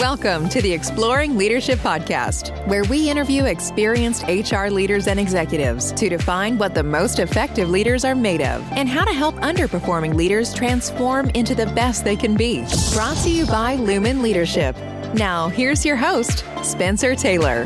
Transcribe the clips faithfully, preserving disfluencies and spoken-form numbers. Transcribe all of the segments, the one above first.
Welcome to the Exploring Leadership Podcast, where we interview experienced H R leaders and executives to define what the most effective leaders are made of and how to help underperforming leaders transform into the best they can be. Brought to you by Lumen Leadership. Now, here's your host, Spencer Taylor.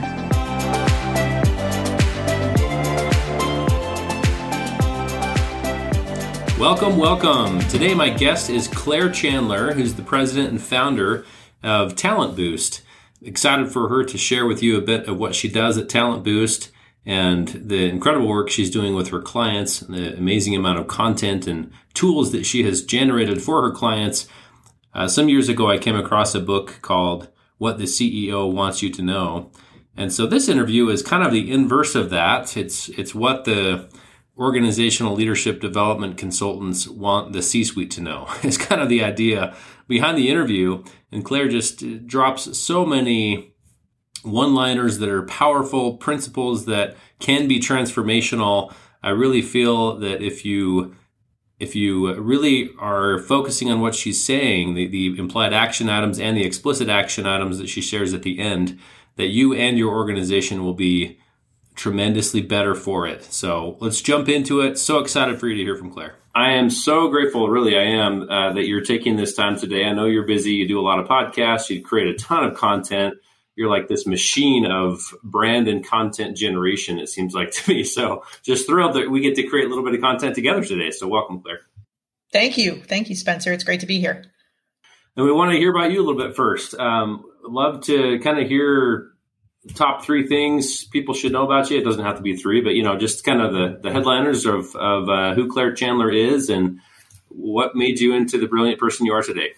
Welcome, welcome. Today, my guest is Claire Chandler, who's the president and founder of Talent Boost. Excited for her to share with you a bit of what she does at Talent Boost and the incredible work she's doing with her clients, and the amazing amount of content and tools that she has generated for her clients. Uh, some years ago, I came across a book called What the C E O Wants You to Know. And so this interview is kind of the inverse of that. It's it's what the organizational leadership development consultants want the C-suite to know. It's kind of the idea behind the interview. And Claire just drops so many one-liners that are powerful, principles that can be transformational. I really feel that if you if you really are focusing on what she's saying, the, the implied action items and the explicit action items that she shares at the end, that you and your organization will be tremendously better for it. So let's jump into it. So excited for you to hear from Claire. I am so grateful, really I am, uh, that you're taking this time today. I know you're busy. You do a lot of podcasts. You create a ton of content. You're like this machine of brand and content generation, it seems like to me. So just thrilled that we get to create a little bit of content together today. So welcome, Claire. Thank you. Thank you, Spencer. It's great to be here. And we want to hear about you a little bit first. Um, love to kind of hear top three things people should know about you. It doesn't have to be three, but, you know, just kind of the, the headliners of, of uh, who Claire Chandler is and what made you into the brilliant person you are today.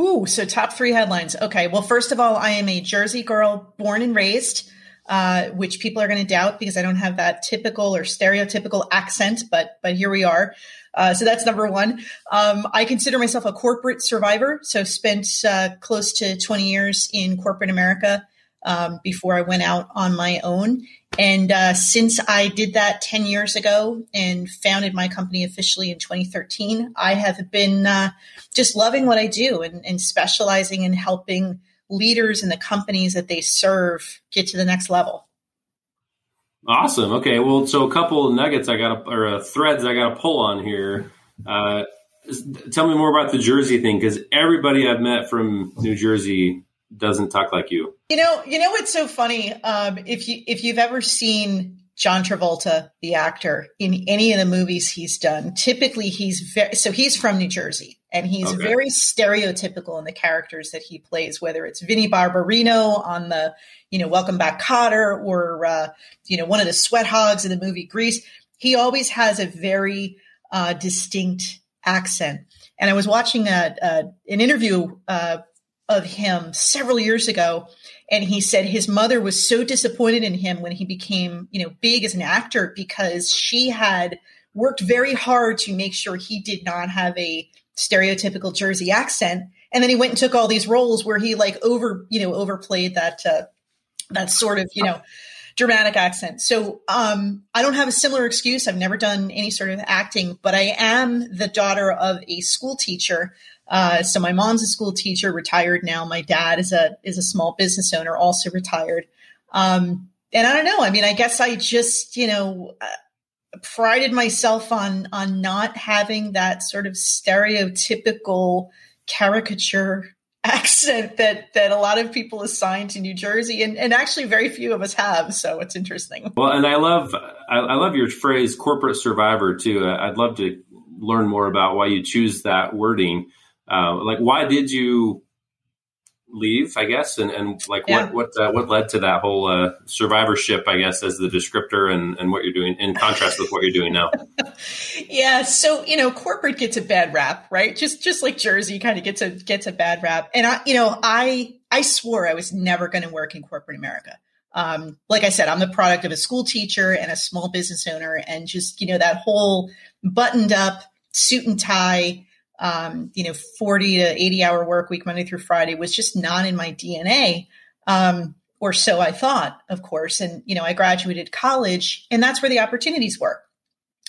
Ooh, so top three headlines. Okay. Well, first of all, I am a Jersey girl, born and raised, uh, which people are going to doubt because I don't have that typical or stereotypical accent, but, but here we are. Uh, so that's number one. Um, I consider myself a corporate survivor. So spent uh, close to twenty years in corporate America Um, before I went out on my own. And uh, since I did that ten years ago and founded my company officially in twenty thirteen, I have been uh, just loving what I do and, and specializing in helping leaders in the companies that they serve get to the next level. Awesome. Okay. Well, so a couple of nuggets I got, or uh, threads I got to pull on here. Uh, tell me more about the Jersey thing, because everybody I've met from New Jersey doesn't talk like you. You know, you know what's so funny? Um, if you if you've ever seen John Travolta, the actor, in any of the movies he's done, typically he's very so he's from New Jersey, and he's okay. very stereotypical in the characters that he plays. Whether it's Vinnie Barbarino on the you know Welcome Back, Kotter, or uh, you know one of the sweat hogs in the movie Grease, he always has a very uh, distinct accent. And I was watching a, a an interview Uh, of him several years ago. And he said his mother was so disappointed in him when he became, you know, big as an actor, because she had worked very hard to make sure he did not have a stereotypical Jersey accent. And then he went and took all these roles where he like over, you know, overplayed that, uh, that sort of, you know, dramatic accent. So um, I don't have a similar excuse. I've never done any sort of acting, but I am the daughter of a school teacher. Uh, so my mom's a school teacher, retired now. My dad is a is a small business owner, also retired. Um, and I don't know. I mean, I guess I just you know uh, prided myself on on not having that sort of stereotypical caricature accent that that a lot of people assign to New Jersey, and, and actually very few of us have. So it's interesting. Well, and I love I, I love your phrase "corporate survivor" too. I'd love to learn more about why you choose that wording. Uh, like, why did you leave, I guess? And, and like, yeah. what what uh, what led to that whole uh, survivorship, I guess, as the descriptor and, and what you're doing in contrast with what you're doing now? Yeah. So, you know, corporate gets a bad rap, right? Just just like Jersey kind of gets a gets a bad rap. And, I, you know, I, I swore I was never going to work in corporate America. Um, like I said, I'm the product of a school teacher and a small business owner, and just, you know, that whole buttoned up suit and tie, Um, you know, forty to eighty hour work week, Monday through Friday, was just not in my D N A. Um, or so I thought, of course. And, you know, I graduated college, and that's where the opportunities were.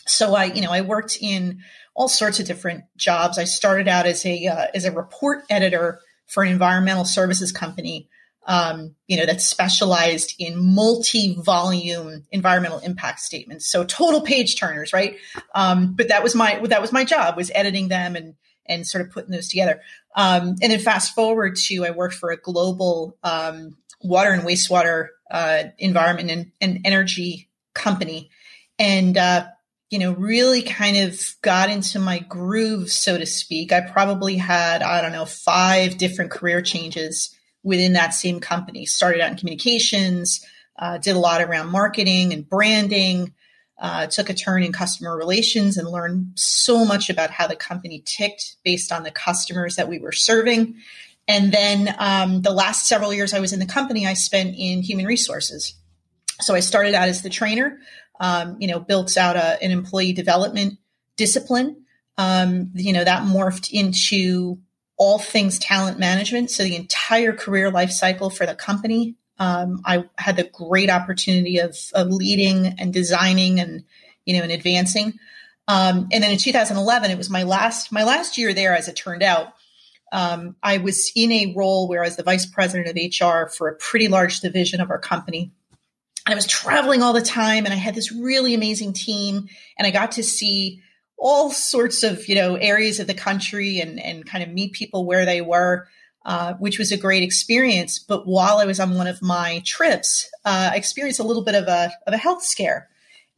So I, you know, I worked in all sorts of different jobs. I started out as a, uh, as a report editor for an environmental services company, um, you know, that's specialized in multi-volume environmental impact statements. So total page turners, right? Um, but that was my that was my job, was editing them and and sort of putting those together. Um, and then fast forward to, I worked for a global um, water and wastewater uh, environment and, and energy company, and uh, you know, really kind of got into my groove, so to speak. I probably had, I don't know, five different career changes within that same company. Started out in communications, uh, did a lot around marketing and branding, uh, took a turn in customer relations and learned so much about how the company ticked based on the customers that we were serving. And then um, the last several years I was in the company, I spent in human resources. So I started out as the trainer, um, you know, built out a, an employee development discipline. Um, you know, that morphed into all things talent management. So the entire career life cycle for the company. Um, I had the great opportunity of, of leading and designing and, you know, and advancing. Um, and then in two thousand eleven, it was my last, my last year there, as it turned out. Um, I was in a role where I was the vice president of H R for a pretty large division of our company. I was traveling all the time and I had this really amazing team, and I got to see all sorts of, you know, areas of the country and, and kind of meet people where they were, uh, which was a great experience. But while I was on one of my trips, uh, I experienced a little bit of a, of a health scare.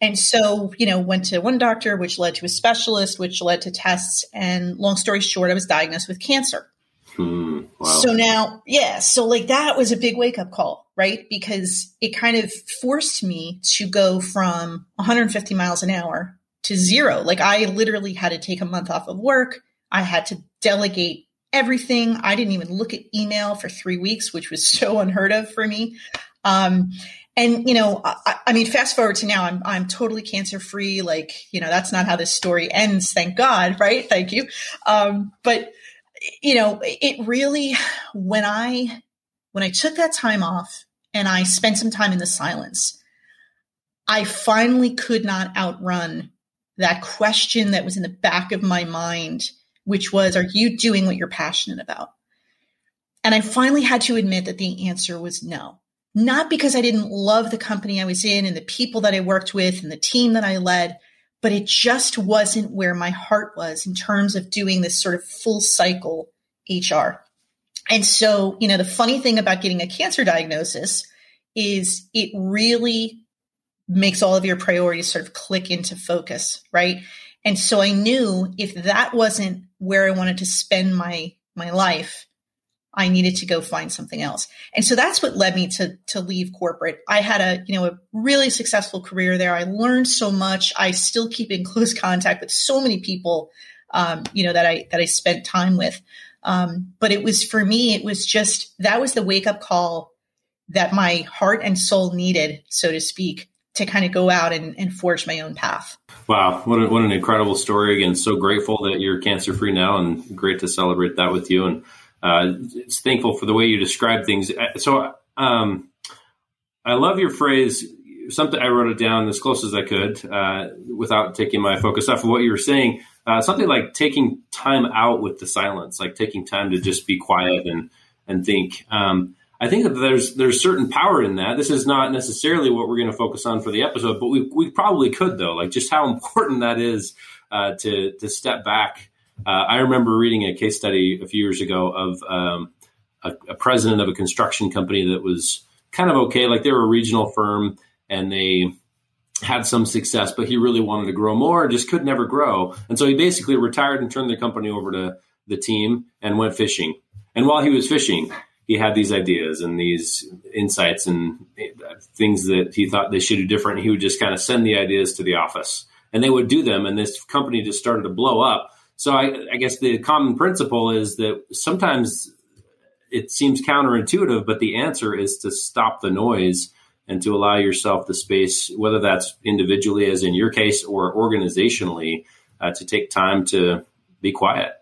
And so, you know, went to one doctor, which led to a specialist, which led to tests. And long story short, I was diagnosed with cancer. Hmm, wow. So now, yeah, so like that was a big wake up call, right? Because it kind of forced me to go from one hundred fifty miles an hour to zero. Like I literally had to take a month off of work. I had to delegate everything. I didn't even look at email for three weeks, which was so unheard of for me. Um, and, you know, I, I mean, fast forward to now, I'm, I'm totally cancer free. Like, you know, that's not how this story ends. Thank God. Right. Thank you. Um, but you know, it really, when I, when I took that time off and I spent some time in the silence, I finally could not outrun that question that was in the back of my mind, which was, are you doing what you're passionate about? And I finally had to admit that the answer was no. Not because I didn't love the company I was in and the people that I worked with and the team that I led, but it just wasn't where my heart was in terms of doing this sort of full cycle H R. And so, you know, the funny thing about getting a cancer diagnosis is it really makes all of your priorities sort of click into focus, right? And so I knew if that wasn't where I wanted to spend my, my life, I needed to go find something else. And so that's what led me to, to leave corporate. I had a, you know, a really successful career there. I learned so much. I still keep in close contact with so many people, um, you know, that I, that I spent time with. Um, but it was, for me, it was just, that was the wake up call that my heart and soul needed, so to speak, to kind of go out and, and forge my own path. Wow. What a, what an incredible story. Again, so grateful that you're cancer free now, and great to celebrate that with you. And, Uh, it's thankful for the way you describe things. So um, I love your phrase. Something I wrote it down as close as I could uh, without taking my focus off of what you were saying. Uh, something like taking time out with the silence, like taking time to just be quiet and and think. Um, I think that there's there's certain power in that. This is not necessarily what we're going to focus on for the episode, but we we probably could though. Like just how important that is uh, to to step back. Uh, I remember reading a case study a few years ago of um, a, a president of a construction company that was kind of okay. Like they were a regional firm and they had some success, but he really wanted to grow more, just could never grow. And so he basically retired and turned the company over to the team and went fishing. And while he was fishing, he had these ideas and these insights and things that he thought they should do different. He would just kind of send the ideas to the office and they would do them. And this company just started to blow up. So I, I guess the common principle is that sometimes it seems counterintuitive, but the answer is to stop the noise and to allow yourself the space, whether that's individually, as in your case, or organizationally, uh, to take time to be quiet.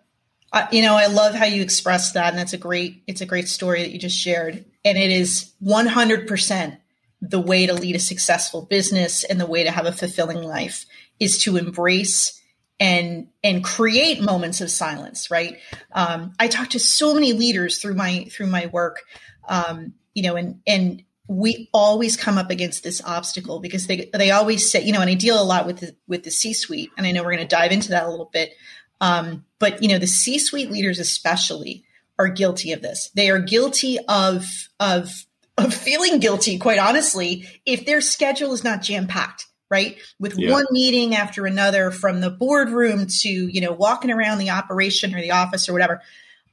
Uh, you know, I love how you express that. And that's a great, it's a great story that you just shared. And it is one hundred percent the way to lead a successful business and the way to have a fulfilling life is to embrace and and create moments of silence, right? Um, I talk to so many leaders through my through my work, um, you know, and and we always come up against this obstacle because they they always say, you know, and I deal a lot with the, with the C-suite, and I know we're going to dive into that a little bit, um, but you know, the C-suite leaders especially are guilty of this. They are guilty of of of feeling guilty, quite honestly, if their schedule is not jam-packed, right? With yeah. one meeting after another, from the boardroom to, you know, walking around the operation or the office or whatever.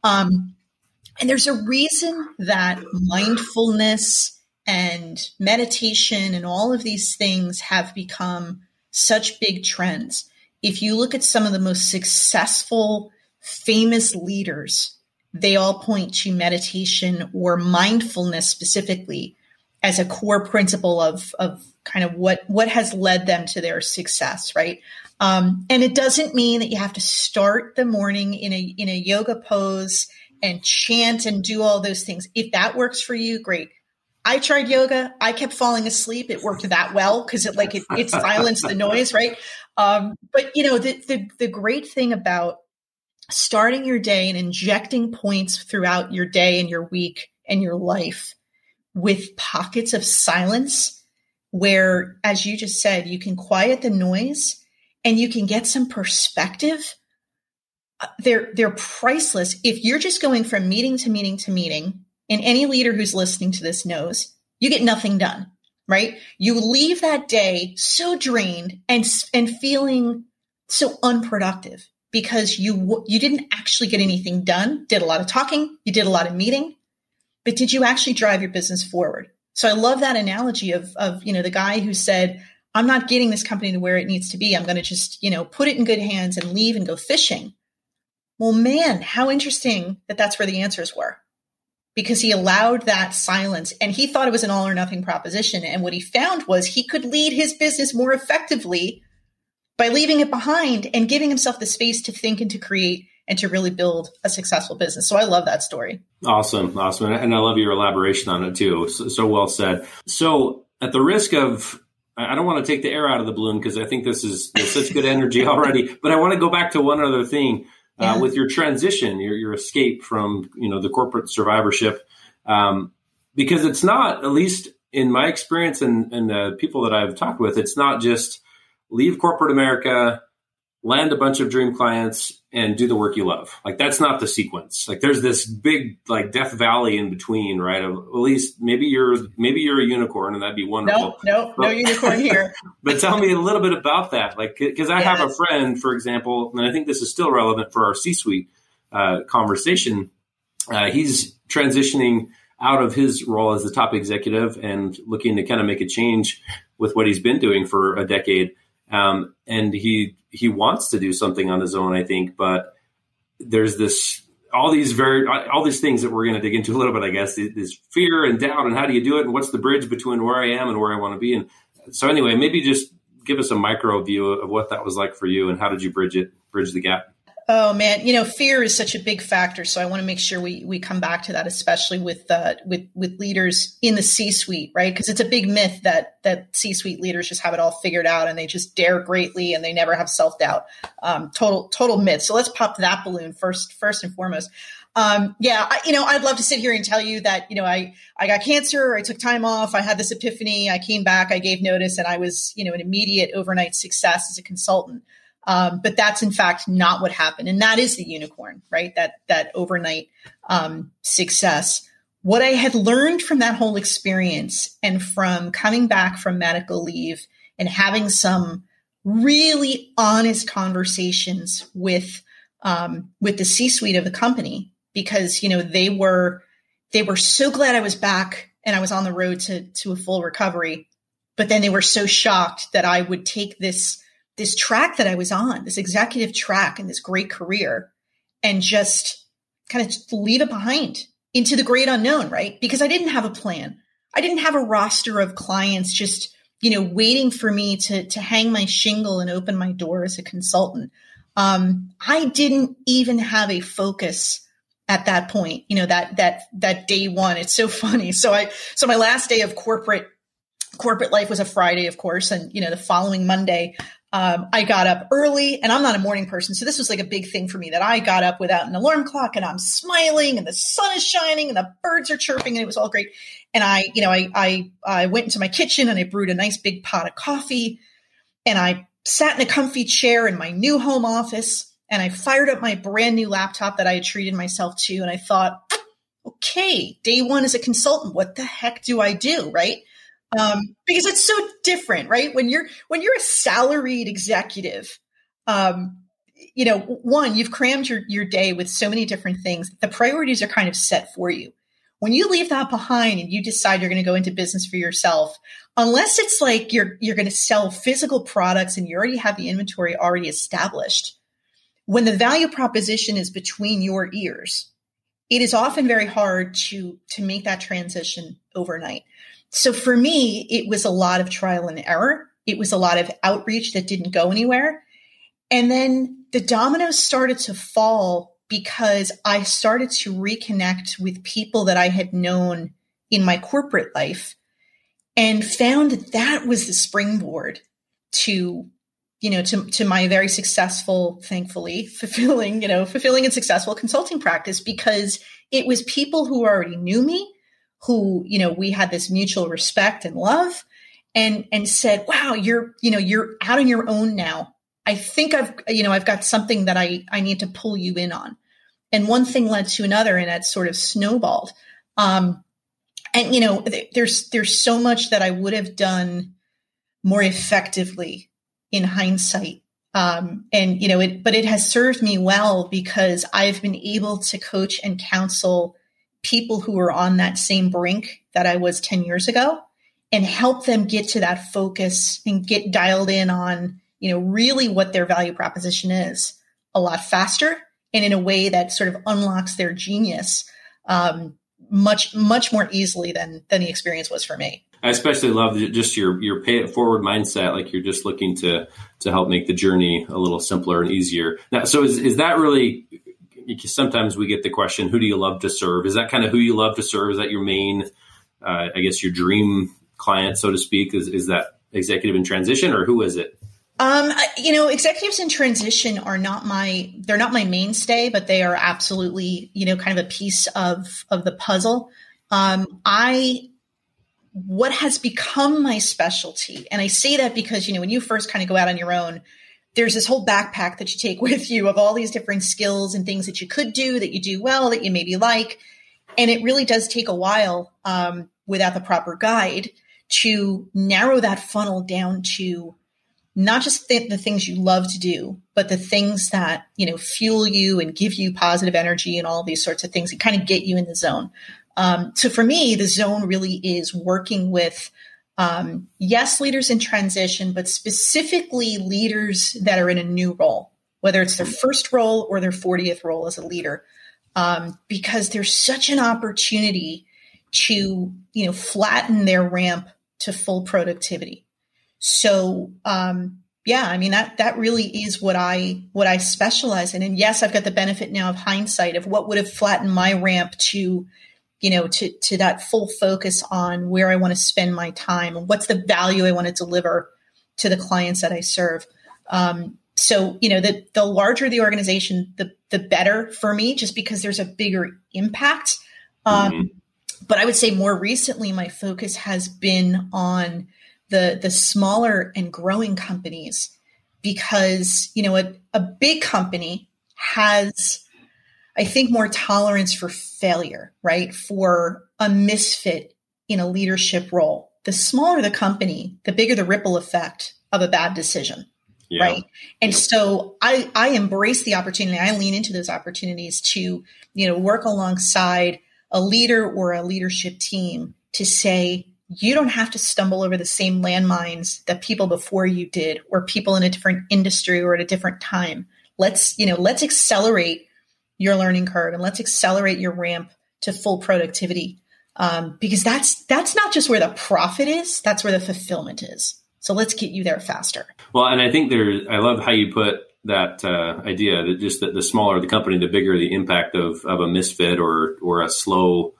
Um, and there's a reason that mindfulness and meditation and all of these things have become such big trends. If you look at some of the most successful, famous leaders, they all point to meditation or mindfulness specifically as a core principle of, of kind of what, what has led them to their success, right? Um, and it doesn't mean that you have to start the morning in a in a yoga pose and chant and do all those things. If that works for you, great. I tried yoga. I kept falling asleep. It worked that well because it like it, it silenced the noise, right? Um, but you know, the, the the great thing about starting your day and injecting points throughout your day and your week and your life with pockets of silence where, as you just said, you can quiet the noise and you can get some perspective. They're, they're priceless. If you're just going from meeting to meeting to meeting, and any leader who's listening to this knows, you get nothing done, right? You leave that day so drained and, and feeling so unproductive, because you you didn't actually get anything done, did a lot of talking, you did a lot of meeting, but did you actually drive your business forward? So I love that analogy of, of you know, the guy who said, I'm not getting this company to where it needs to be. I'm going to just, you know, put it in good hands and leave and go fishing. Well, man, how interesting that that's where the answers were, because he allowed that silence and he thought it was an all or nothing proposition. And what he found was he could lead his business more effectively by leaving it behind and giving himself the space to think and to create and to really build a successful business. So I love that story. Awesome. Awesome. And I love your elaboration on it too. So, so well said. So at the risk of, I don't want to take the air out of the balloon because I think this is such good energy already, but I want to go back to one other thing uh, yeah. with your transition, your, your escape from, you know, the corporate survivorship, um, because it's not, at least in my experience and, and the people that I've talked with, it's not just leave corporate America, land a bunch of dream clients, and do the work you love. Like, that's not the sequence. Like, there's this big like Death Valley in between, right? Of, at least maybe you're maybe you're a unicorn, and that'd be wonderful. No, no, but, no unicorn here. But tell me a little bit about that, like, because I yes. have a friend, for example, and I think this is still relevant for our C-suite uh, conversation. Uh, he's transitioning out of his role as the top executive and looking to kind of make a change with what he's been doing for a decade. Um, and he, he wants to do something on his own, I think, but there's this, all these very, all these things that we're going to dig into a little bit, I guess, this fear and doubt and how do you do it? And what's the bridge between where I am and where I want to be? And so anyway, maybe just give us a micro view of what that was like for you and how did you bridge it, bridge the gap? Oh man, you know, fear is such a big factor. So I want to make sure we, we come back to that, especially with, uh, with, with leaders in the C-suite, right? Because it's a big myth that, that C-suite leaders just have it all figured out and they just dare greatly and they never have self-doubt. Um, total, total myth. So let's pop that balloon first, first and foremost. Um, yeah, I, you know, I'd love to sit here and tell you that, you know, I, I got cancer, I took time off, I had this epiphany, I came back, I gave notice, and I was, you know, an immediate overnight success as a consultant. Um, but that's in fact not what happened. And that is the unicorn, right? That, that overnight, um, success. What I had learned from that whole experience and from coming back from medical leave and having some really honest conversations with, um, with the C-suite of the company, because, you know, they were, they were so glad I was back and I was on the road to, to a full recovery, but then they were so shocked that I would take this this track that I was on, this executive track and this great career, and just kind of leave it behind into the great unknown, right? Because I didn't have a plan. I didn't have a roster of clients just, you know, waiting for me to, to hang my shingle and open my door as a consultant. Um, I didn't even have a focus at that point, you know, that, that, that day one. It's so funny. So I, so my last day of corporate, corporate life was a Friday, of course. And, you know, the following Monday, Um, I got up early, and I'm not a morning person. So this was like a big thing for me, that I got up without an alarm clock, and I'm smiling, and the sun is shining, and the birds are chirping, and it was all great. And I, you know, I, I, I went into my kitchen and I brewed a nice big pot of coffee, and I sat in a comfy chair in my new home office, and I fired up my brand new laptop that I had treated myself to. And I thought, okay, day one as a consultant, what the heck do I do? Right. Um, because it's so different, right? When you're, when you're a salaried executive, um, you know, one, you've crammed your, your day with so many different things. The priorities are kind of set for you. When you leave that behind and you decide you're going to go into business for yourself, unless it's like you're, you're going to sell physical products and you already have the inventory already established, when the value proposition is between your ears, it is often very hard to, to make that transition overnight. So for me, it was a lot of trial and error. It was a lot of outreach that didn't go anywhere. And then the dominoes started to fall because I started to reconnect with people that I had known in my corporate life and found that that was the springboard to, you know, to, to my very successful, thankfully, fulfilling, you know, fulfilling and successful consulting practice, because it was people who already knew me, who, you know, we had this mutual respect and love, and, and said, wow, you're, you know, you're out on your own now. I think I've, you know, I've got something that I, I need to pull you in on. And one thing led to another, and that sort of snowballed. Um, and, you know, th- there's, there's so much that I would have done more effectively in hindsight. Um, and, you know, it, but it has served me well, because I've been able to coach and counsel people who are on that same brink that I was ten years ago, and help them get to that focus and get dialed in on, you know, really what their value proposition is a lot faster, and in a way that sort of unlocks their genius um, much, much more easily than, than the experience was for me. I especially love just your, your pay it forward mindset. Like you're just looking to, to help make the journey a little simpler and easier. Now, so is, is that really, because sometimes we get the question, who do you love to serve? Is that kind of who you love to serve? Is that your main, uh, I guess, your dream client, so to speak? Is, is that executive in transition, or who is it? Um, you know, executives in transition are not my, they're not my mainstay, but they are absolutely, you know, kind of a piece of, of the puzzle. Um, I, what has become my specialty, and I say that because, you know, when you first kind of go out on your own, there's this whole backpack that you take with you of all these different skills and things that you could do, that you do well, that you maybe like. And it really does take a while um, without the proper guide to narrow that funnel down to not just the, the things you love to do, but the things that, you know, fuel you and give you positive energy and all these sorts of things that kind of get you in the zone. Um, so for me, the zone really is working with Um, yes, leaders in transition, but specifically leaders that are in a new role, whether it's their first role or their fortieth role as a leader, um, because there's such an opportunity to, you know, flatten their ramp to full productivity. So, um, yeah, I mean, that, that really is what I, what I specialize in. And yes, I've got the benefit now of hindsight of what would have flattened my ramp to, you know, to, to that full focus on where I want to spend my time and what's the value I want to deliver to the clients that I serve. Um, so, you know, the, the larger the organization, the, the better for me, just because there's a bigger impact. Um, mm-hmm. But I would say more recently, my focus has been on the, the smaller and growing companies, because, you know, a, a big company has, I think, more tolerance for failure, right? For a misfit in a leadership role. The smaller the company, the bigger the ripple effect of a bad decision, yeah. Right? And yeah. so I, I embrace the opportunity. I lean into those opportunities to, you know, work alongside a leader or a leadership team to say, you don't have to stumble over the same landmines that people before you did, or people in a different industry or at a different time. Let's, you know, let's accelerate your learning curve, and let's accelerate your ramp to full productivity. Um, because that's, that's not just where the profit is, that's where the fulfillment is. So let's get you there faster. Well, and I think there, I love how you put that uh, idea that just that the smaller the company, the bigger the impact of, of a misfit or, or a slow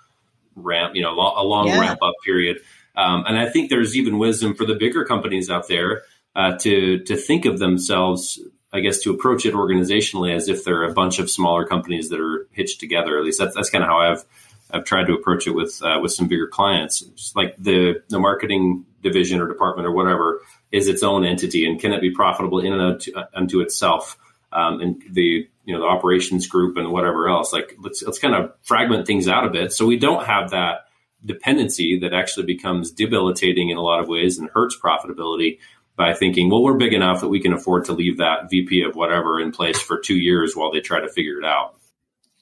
ramp, you know, a long yeah. ramp up period. Um, and I think there's even wisdom for the bigger companies out there uh, to to think of themselves, I guess, to approach it organizationally as if they're a bunch of smaller companies that are hitched together. At least that's, that's kind of how I've I've tried to approach it with uh, with some bigger clients. Just like the the marketing division or department or whatever is its own entity, and can it be profitable in and unto, unto itself? Um, and the you know the operations group and whatever else, like let's let's kind of fragment things out a bit so we don't have that dependency that actually becomes debilitating in a lot of ways and hurts profitability by thinking, well, we're big enough that we can afford to leave that V P of whatever in place for two years while they try to figure it out.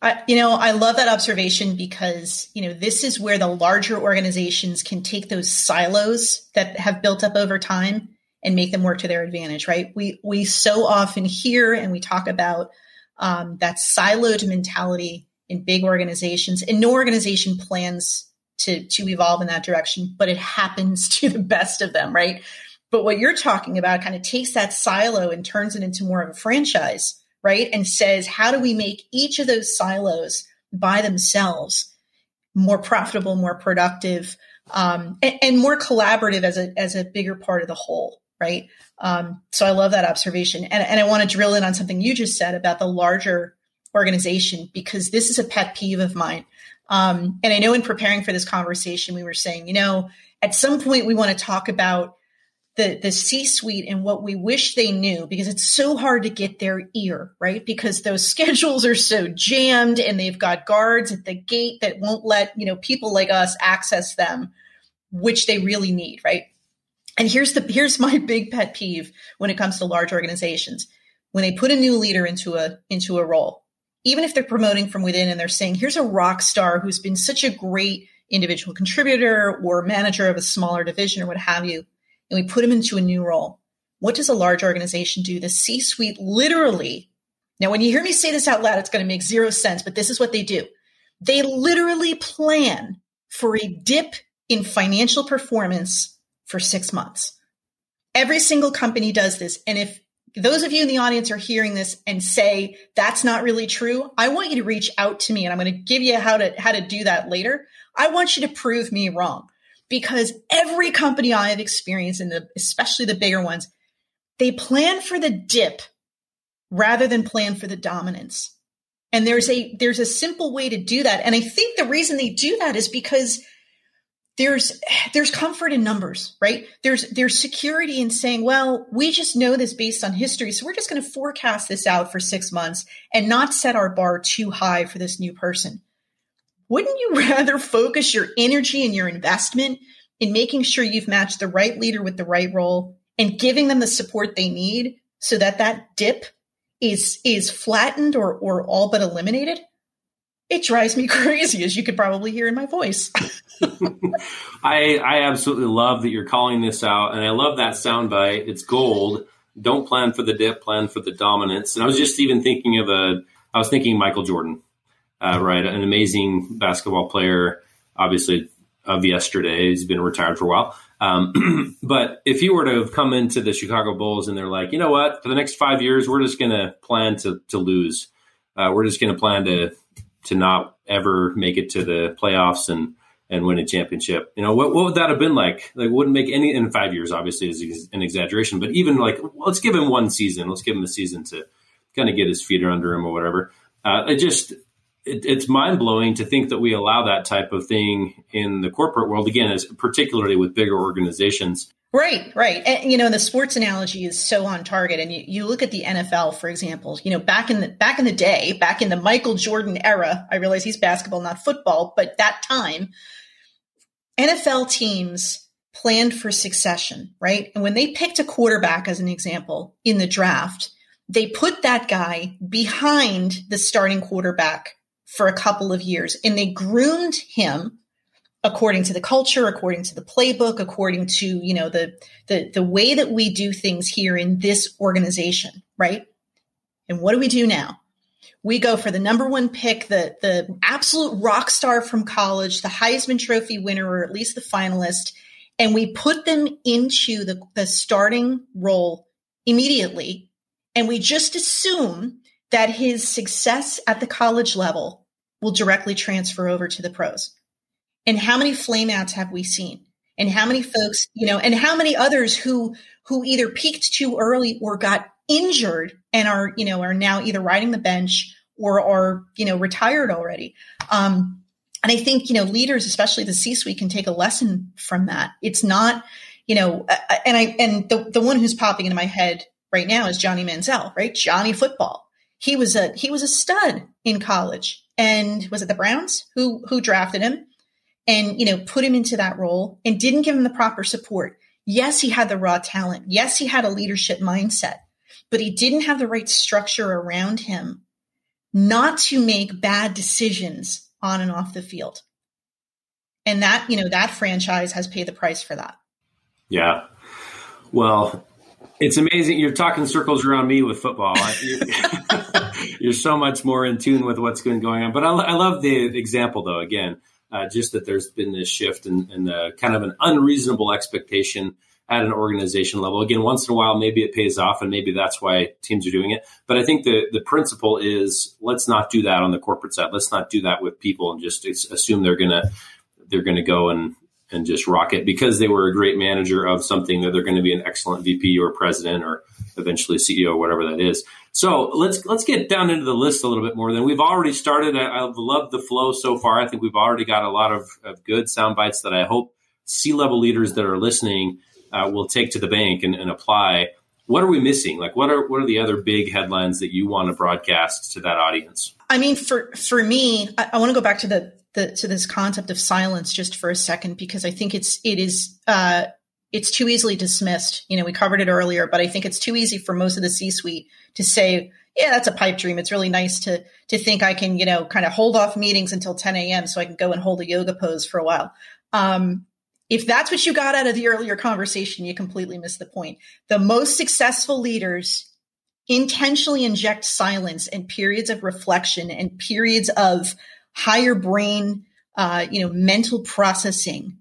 I, you know, I love that observation because, you know, this is where the larger organizations can take those silos that have built up over time and make them work to their advantage, right? We, we so often hear and we talk about um, that siloed mentality in big organizations, and no organization plans to, to evolve in that direction, but it happens to the best of them, right? But what you're talking about kind of takes that silo and turns it into more of a franchise, right? And says, how do we make each of those silos by themselves more profitable, more productive, um, and, and more collaborative as a, as a bigger part of the whole, right? Um, so I love that observation. And, and I want to drill in on something you just said about the larger organization, because this is a pet peeve of mine. Um, and I know in preparing for this conversation, we were saying, you know, at some point we want to talk about the, the C-suite and what we wish they knew, because it's so hard to get their ear, right? Because those schedules are so jammed and they've got guards at the gate that won't let, you know, people like us access them, which they really need, right? And here's the, here's my big pet peeve when it comes to large organizations. When they put a new leader into a, into a role, even if they're promoting from within and they're saying, here's a rock star who's been such a great individual contributor or manager of a smaller division or what have you, and we put him into a new role. What does a large organization do? The C-suite literally, now when you hear me say this out loud, it's going to make zero sense, but this is what they do. They literally plan for a dip in financial performance for six months. Every single company does this. And if those of you in the audience are hearing this and say, that's not really true, I want you to reach out to me, and I'm going to give you how to, how to do that later. I want you to prove me wrong. Because every company I have experienced, and the, especially the bigger ones, they plan for the dip rather than plan for the dominance. And there's a there's a simple way to do that. And I think the reason they do that is because there's there's comfort in numbers, right? There's there's security in saying, well, we just know this based on history, so we're just going to forecast this out for six months and not set our bar too high for this new person. Wouldn't you rather focus your energy and your investment in making sure you've matched the right leader with the right role and giving them the support they need so that that dip is, is flattened or, or all but eliminated? It drives me crazy, as you could probably hear in my voice. I, I absolutely love that you're calling this out. And I love that soundbite. It's gold. Don't plan for the dip, plan for the dominance. And I was just even thinking of a, I was thinking Michael Jordan. Uh, right. An amazing basketball player, obviously, of yesterday. He's been retired for a while. Um, but if he were to have come into the Chicago Bulls and they're like, you know what, for the next five years, we're just going to plan to to lose. Uh, we're just going to plan to to not ever make it to the playoffs and, and win a championship. You know, what what would that have been like? Like, wouldn't make any in five years, obviously, is an exaggeration. But even like, let's give him one season. Let's give him a season to kind of get his feet under him or whatever. Uh, it just... It, it's mind-blowing to think that we allow that type of thing in the corporate world, again, as particularly with bigger organizations. Right, right. And, you know, the sports analogy is so on target. And you, you look at the N F L, for example, you know, back in the back in the day, back in the Michael Jordan era, I realize he's basketball, not football, but that time, N F L teams planned for succession, right? And when they picked a quarterback, as an example, in the draft, they put that guy behind the starting quarterback for a couple of years, and they groomed him according to the culture, according to the playbook, according to, you know, the, the, the way that we do things here in this organization. Right. And what do we do now? We go for the number one pick, the, the absolute rock star from college, the Heisman Trophy winner, or at least the finalist. And we put them into the, the starting role immediately. And we just assume that his success at the college level will directly transfer over to the pros. And how many flameouts have we seen? And how many folks, you know, and how many others who who either peaked too early or got injured and are, you know, are now either riding the bench or are, you know, retired already. Um, and I think, you know, leaders, especially the C-suite, can take a lesson from that. It's not, you know, and I and the the one who's popping into my head right now is Johnny Manziel, right? Johnny Football. He was a he was a stud in college, and was it the Browns who who drafted him? And, you know, put him into that role and didn't give him the proper support. Yes, he had the raw talent. Yes, he had a leadership mindset, but he didn't have the right structure around him not to make bad decisions on and off the field. And that, you know, that franchise has paid the price for that. Yeah. Well, it's amazing. You're talking circles around me with football. You're so much more in tune with what's been going on. But I, I love the example, though, again. Uh, just that there's been this shift and the kind of an unreasonable expectation at an organization level. Again, once in a while, maybe it pays off and maybe that's why teams are doing it. But I think the, the principle is let's not do that on the corporate side. Let's not do that with people and just assume they're going to they're going to go and, and just rock it because they were a great manager of something, that they're going to be an excellent V P or president or eventually C E O, whatever that is. So let's let's get down into the list a little bit more. Then we've already started. I, I love the flow so far. I think we've already got a lot of, of good sound bites that I hope C-level leaders that are listening uh, will take to the bank and, and apply. What are we missing? Like, what are what are the other big headlines that you want to broadcast to that audience? I mean, for for me, I, I want to go back to the, the to this concept of silence just for a second, because I think it's it is. Uh, It's too easily dismissed. You know, we covered it earlier, but I think it's too easy for most of the C-suite to say, yeah, that's a pipe dream. It's really nice to to think I can, you know, kind of hold off meetings until ten a.m. so I can go and hold a yoga pose for a while. Um, if that's what you got out of the earlier conversation, you completely missed the point. The most successful leaders intentionally inject silence and periods of reflection and periods of higher brain, uh, you know, mental processing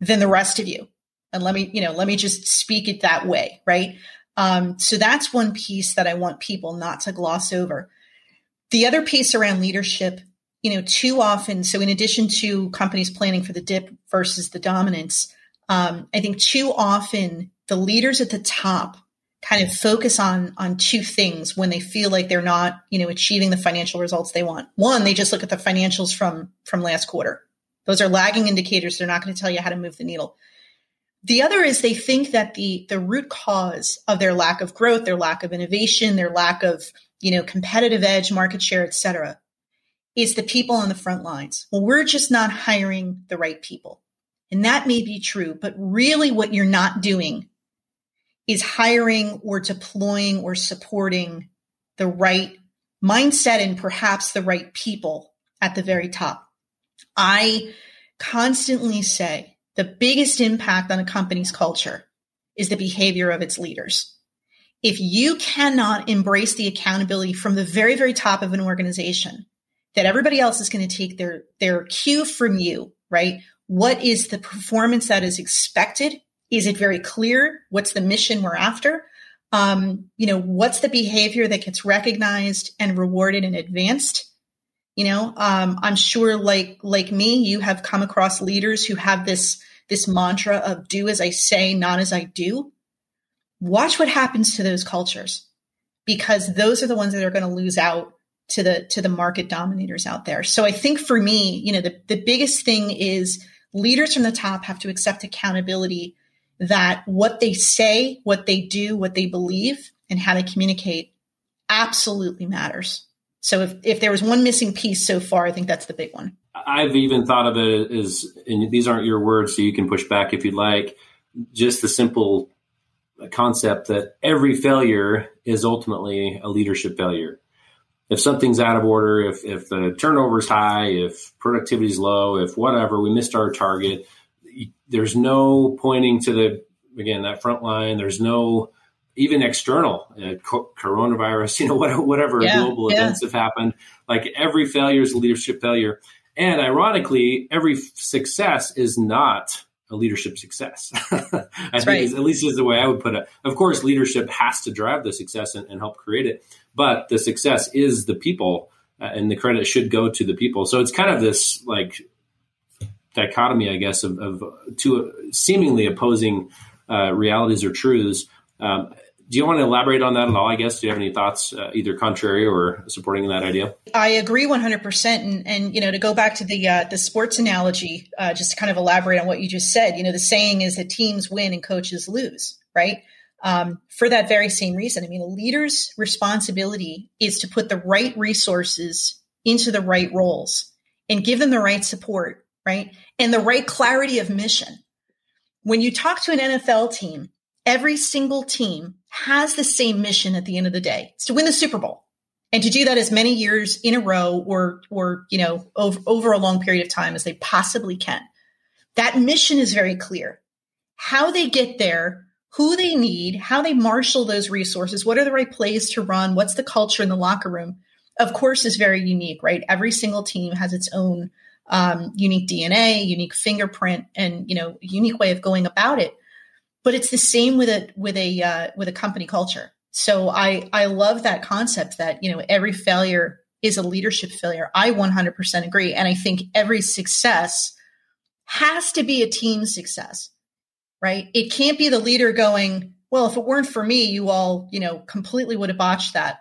than the rest of you. And let me, you know, let me just speak it that way, right? Um, so that's one piece that I want people not to gloss over. The other piece around leadership, you know, too often, so in addition to companies planning for the dip versus the dominance, um, I think too often the leaders at the top kind of focus on on two things when they feel like they're not, you know, achieving the financial results they want. One, they just look at the financials from from last quarter. Those are lagging indicators. They're not going to tell you how to move the needle. The other is they think that the the root cause of their lack of growth, their lack of innovation, their lack of, you know, competitive edge, market share, et cetera, is the people on the front lines. Well, we're just not hiring the right people. And that may be true, but really what you're not doing is hiring or deploying or supporting the right mindset and perhaps the right people at the very top. I constantly say, the biggest impact on a company's culture is the behavior of its leaders. If you cannot embrace the accountability from the very, very top of an organization, that everybody else is going to take their, their cue from you, right? What is the performance that is expected? Is it very clear? What's the mission we're after? Um, you know, what's the behavior that gets recognized and rewarded and advanced? You know, um, I'm sure like like me, you have come across leaders who have this this mantra of do as I say, not as I do. Watch what happens to those cultures, because those are the ones that are going to lose out to the to the market dominators out there. So I think for me, you know, the, the biggest thing is leaders from the top have to accept accountability that what they say, what they do, what they believe, and how they communicate absolutely matters. So if, if there was one missing piece so far, I think that's the big one. I've even thought of it as, and these aren't your words, so you can push back if you'd like, just the simple concept that every failure is ultimately a leadership failure. If something's out of order, if, if the turnover is high, if productivity is low, if whatever, we missed our target, there's no pointing to the, again, that front line. There's no even external uh, coronavirus, you know, whatever, whatever yeah, global yeah. events have happened, like every failure is a leadership failure. And ironically, every success is not a leadership success. I That's think right. is, at least is the way I would put it. Of course, leadership has to drive the success and, and help create it. But the success is the people uh, and the credit should go to the people. So it's kind of this like dichotomy, I guess, of, of two seemingly opposing uh, realities or truths. Um, do you want to elaborate on that at all, I guess? Do you have any thoughts, uh, either contrary or supporting that idea? I agree one hundred percent. And, and you know, to go back to the uh, the sports analogy, uh, just to kind of elaborate on what you just said, you know, the saying is that teams win and coaches lose, right? Um, for that very same reason. I mean, a leader's responsibility is to put the right resources into the right roles and give them the right support, right? And the right clarity of mission. When you talk to an N F L team, every single team has the same mission at the end of the day. It's to win the Super Bowl, and to do that as many years in a row or, or you know, over, over a long period of time as they possibly can. That mission is very clear. How they get there, who they need, how they marshal those resources, what are the right plays to run, what's the culture in the locker room, of course, is very unique, right? Every single team has its own um, unique D N A, unique fingerprint, and, you know, unique way of going about it. But it's the same with a with a uh, with a company culture. So I I love that concept that, you know, every failure is a leadership failure. I one hundred percent agree, and I think every success has to be a team success, right? It can't be the leader going, well, if it weren't for me, you all, you know, completely would have botched that.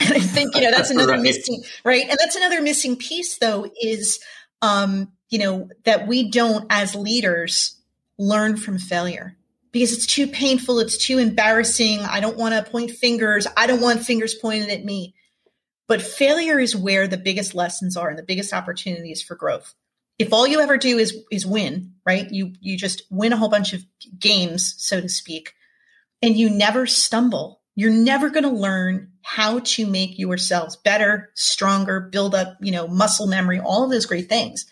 And I think, you know, that's another right. missing right, and that's another missing piece though is, um, you know, that we don't as leaders learn from failure. Because it's too painful, it's too embarrassing. I don't want to point fingers. I don't want fingers pointed at me. But failure is where the biggest lessons are and the biggest opportunities for growth. If all you ever do is is win, right? You you just win a whole bunch of games, so to speak, and you never stumble. You're never going to learn how to make yourselves better, stronger, build up, you know, muscle memory, all of those great things.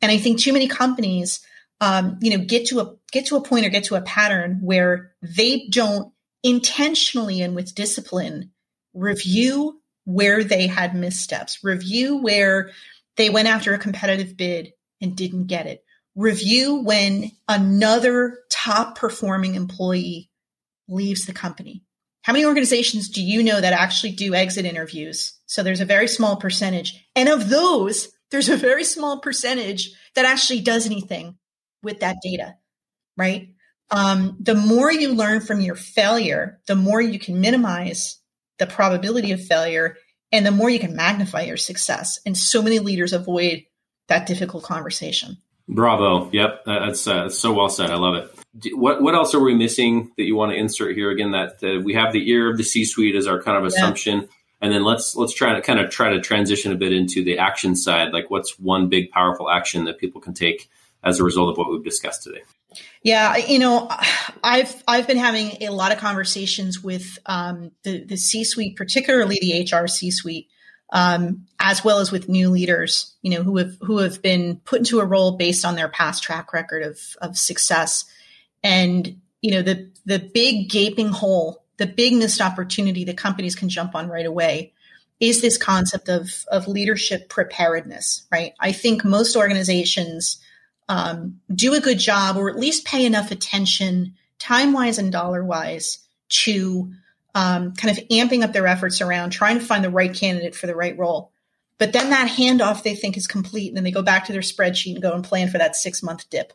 And I think too many companies Um, you know, get to a get to a point or get to a pattern where they don't intentionally and with discipline review where they had missteps, review where they went after a competitive bid and didn't get it, review when another top performing employee leaves the company. How many organizations do you know that actually do exit interviews? So there's a very small percentage. And of those, there's a very small percentage that actually does anything with that data, right? Um, the more you learn from your failure, the more you can minimize the probability of failure and the more you can magnify your success. And so many leaders avoid that difficult conversation. Bravo. Yep. That's, uh, that's so well said. I love it. Do, what what else are we missing that you want to insert here? Again, that uh, we have the ear of the C-suite as our kind of assumption. Yeah. And then let's let's try to kind of try to transition a bit into the action side. Like what's one big, powerful action that people can take as a result of what we've discussed today? Yeah, you know, I've I've been having a lot of conversations with um, the the C-suite, particularly the H R C-suite, um, as well as with new leaders, you know, who have who have been put into a role based on their past track record of of success, and you know, the the big gaping hole, the big missed opportunity that companies can jump on right away is this concept of of leadership preparedness, right? I think most organizations Um, do a good job or at least pay enough attention time-wise and dollar-wise to um, kind of amping up their efforts around trying to find the right candidate for the right role. But then that handoff they think is complete, and then they go back to their spreadsheet and go and plan for that six-month dip.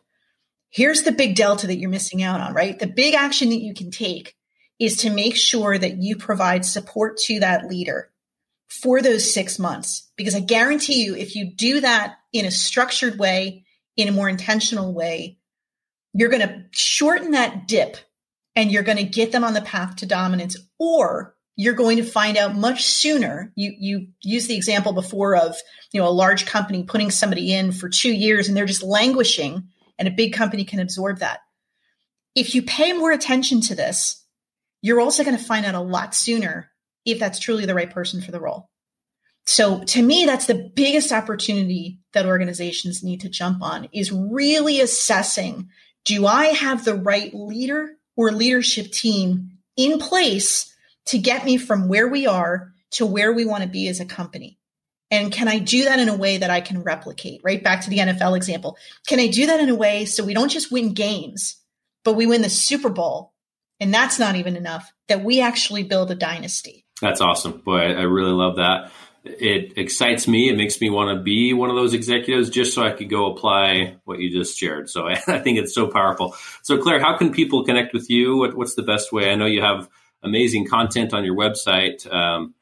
Here's the big delta that you're missing out on, right? The big action that you can take is to make sure that you provide support to that leader for those six months. Because I guarantee you, if you do that in a structured way, in a more intentional way, you're going to shorten that dip and you're going to get them on the path to dominance, or you're going to find out much sooner. You you use the example before of, you know, a large company putting somebody in for two years and they're just languishing, and a big company can absorb that. If you pay more attention to this, you're also going to find out a lot sooner if that's truly the right person for the role. So to me, that's the biggest opportunity that organizations need to jump on, is really assessing, do I have the right leader or leadership team in place to get me from where we are to where we want to be as a company? And can I do that in a way that I can replicate, right? Back to the N F L example. Can I do that in a way so we don't just win games, but we win the Super Bowl? And that's not even enough, that we actually build a dynasty. That's awesome. Boy, I really love that. it excites me. It makes me want to be one of those executives just so I could go apply what you just shared. So I, I think it's so powerful. So Claire, how can people connect with you? What, what's the best way? I know you have amazing content on your website. Um,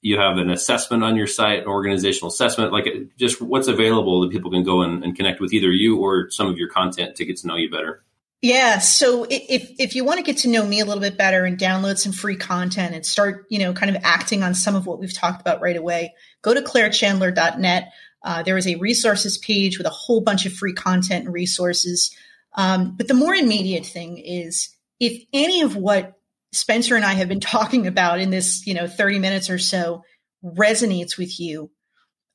you have an assessment on your site, an organizational assessment, like just what's available that people can go and, and connect with either you or some of your content to get to know you better. Yeah. So if if you want to get to know me a little bit better and download some free content and start, you know, kind of acting on some of what we've talked about right away, go to claire chandler dot net. Uh, there is a resources page with a whole bunch of free content and resources. Um, but the more immediate thing is if any of what Spencer and I have been talking about in this, you know, thirty minutes or so resonates with you,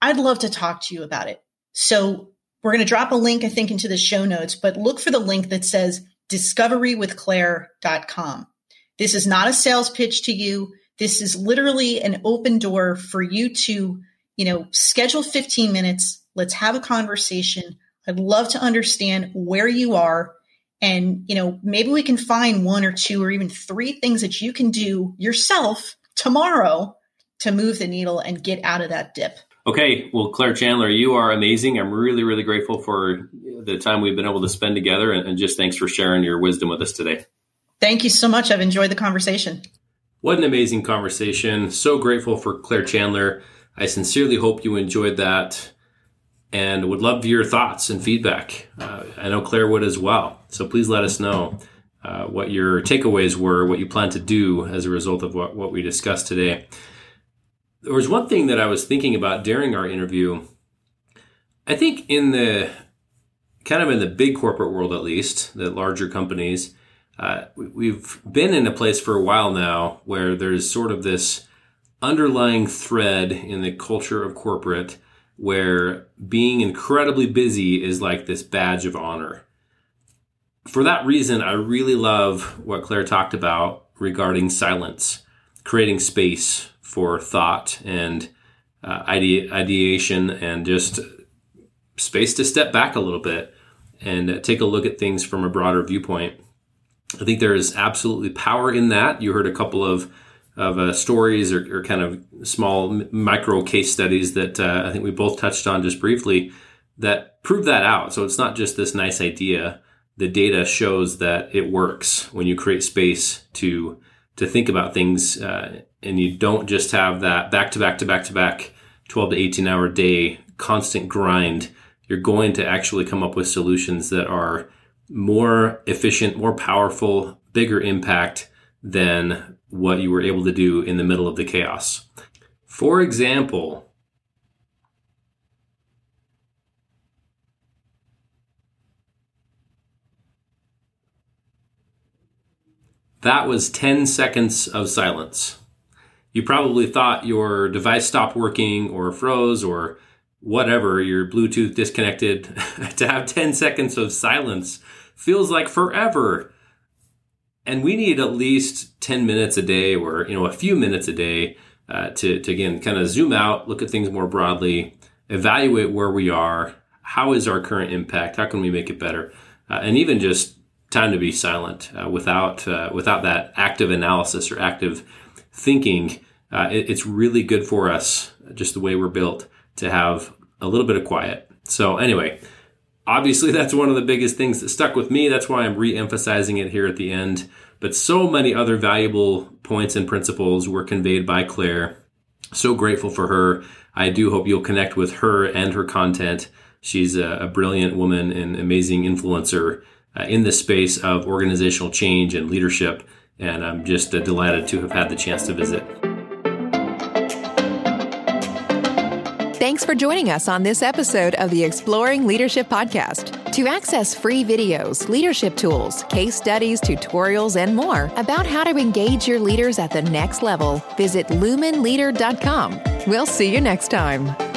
I'd love to talk to you about it. So we're going to drop a link, I think, into the show notes, but look for the link that says discovery with claire dot com. This is not a sales pitch to you. This is literally an open door for you to, you know, schedule fifteen minutes. Let's have a conversation. I'd love to understand where you are. And, you know, maybe we can find one or two or even three things that you can do yourself tomorrow to move the needle and get out of that dip. Okay. Well, Claire Chandler, you are amazing. I'm really, really grateful for the time we've been able to spend together. And just thanks for sharing your wisdom with us today. Thank you so much. I've enjoyed the conversation. What an amazing conversation. So grateful for Claire Chandler. I sincerely hope you enjoyed that and would love your thoughts and feedback. Uh, I know Claire would as well. So please let us know uh, what your takeaways were, what you plan to do as a result of what, what we discussed today. There was one thing that I was thinking about during our interview. I think in the kind of in the big corporate world, at least the larger companies, uh, we've been in a place for a while now where there's sort of this underlying thread in the culture of corporate where being incredibly busy is like this badge of honor. For that reason, I really love what Claire talked about regarding silence, creating space for thought and uh, ide- ideation and just space to step back a little bit and uh, take a look at things from a broader viewpoint. I think there is absolutely power in that. You heard a couple of, of uh, stories or, or kind of small micro case studies that uh, I think we both touched on just briefly that prove that out. So it's not just this nice idea. The data shows that it works when you create space to to think about things uh, and you don't just have that back to back to back to back twelve to eighteen hour day, constant grind. You're going to actually come up with solutions that are more efficient, more powerful, bigger impact than what you were able to do in the middle of the chaos. For example, that was ten seconds of silence. You probably thought your device stopped working or froze or whatever, your Bluetooth disconnected. To have ten seconds of silence feels like forever. And we need at least ten minutes a day or, you know, a few minutes a day uh, to, to, again, kind of zoom out, look at things more broadly, evaluate where we are, how is our current impact, how can we make it better, uh, and even just time to be silent uh, without uh, without that active analysis or active thinking. Uh, it, it's really good for us, just the way we're built, to have a little bit of quiet. So anyway, obviously that's one of the biggest things that stuck with me. That's why I'm re-emphasizing it here at the end. But so many other valuable points and principles were conveyed by Claire. So grateful for her. I do hope you'll connect with her and her content. She's a, a brilliant woman and amazing influencer Uh, in the space of organizational change and leadership. And I'm just uh, delighted to have had the chance to visit. Thanks for joining us on this episode of the Exploring Leadership Podcast. To access free videos, leadership tools, case studies, tutorials, and more about how to engage your leaders at the next level, visit lumen leader dot com. We'll see you next time.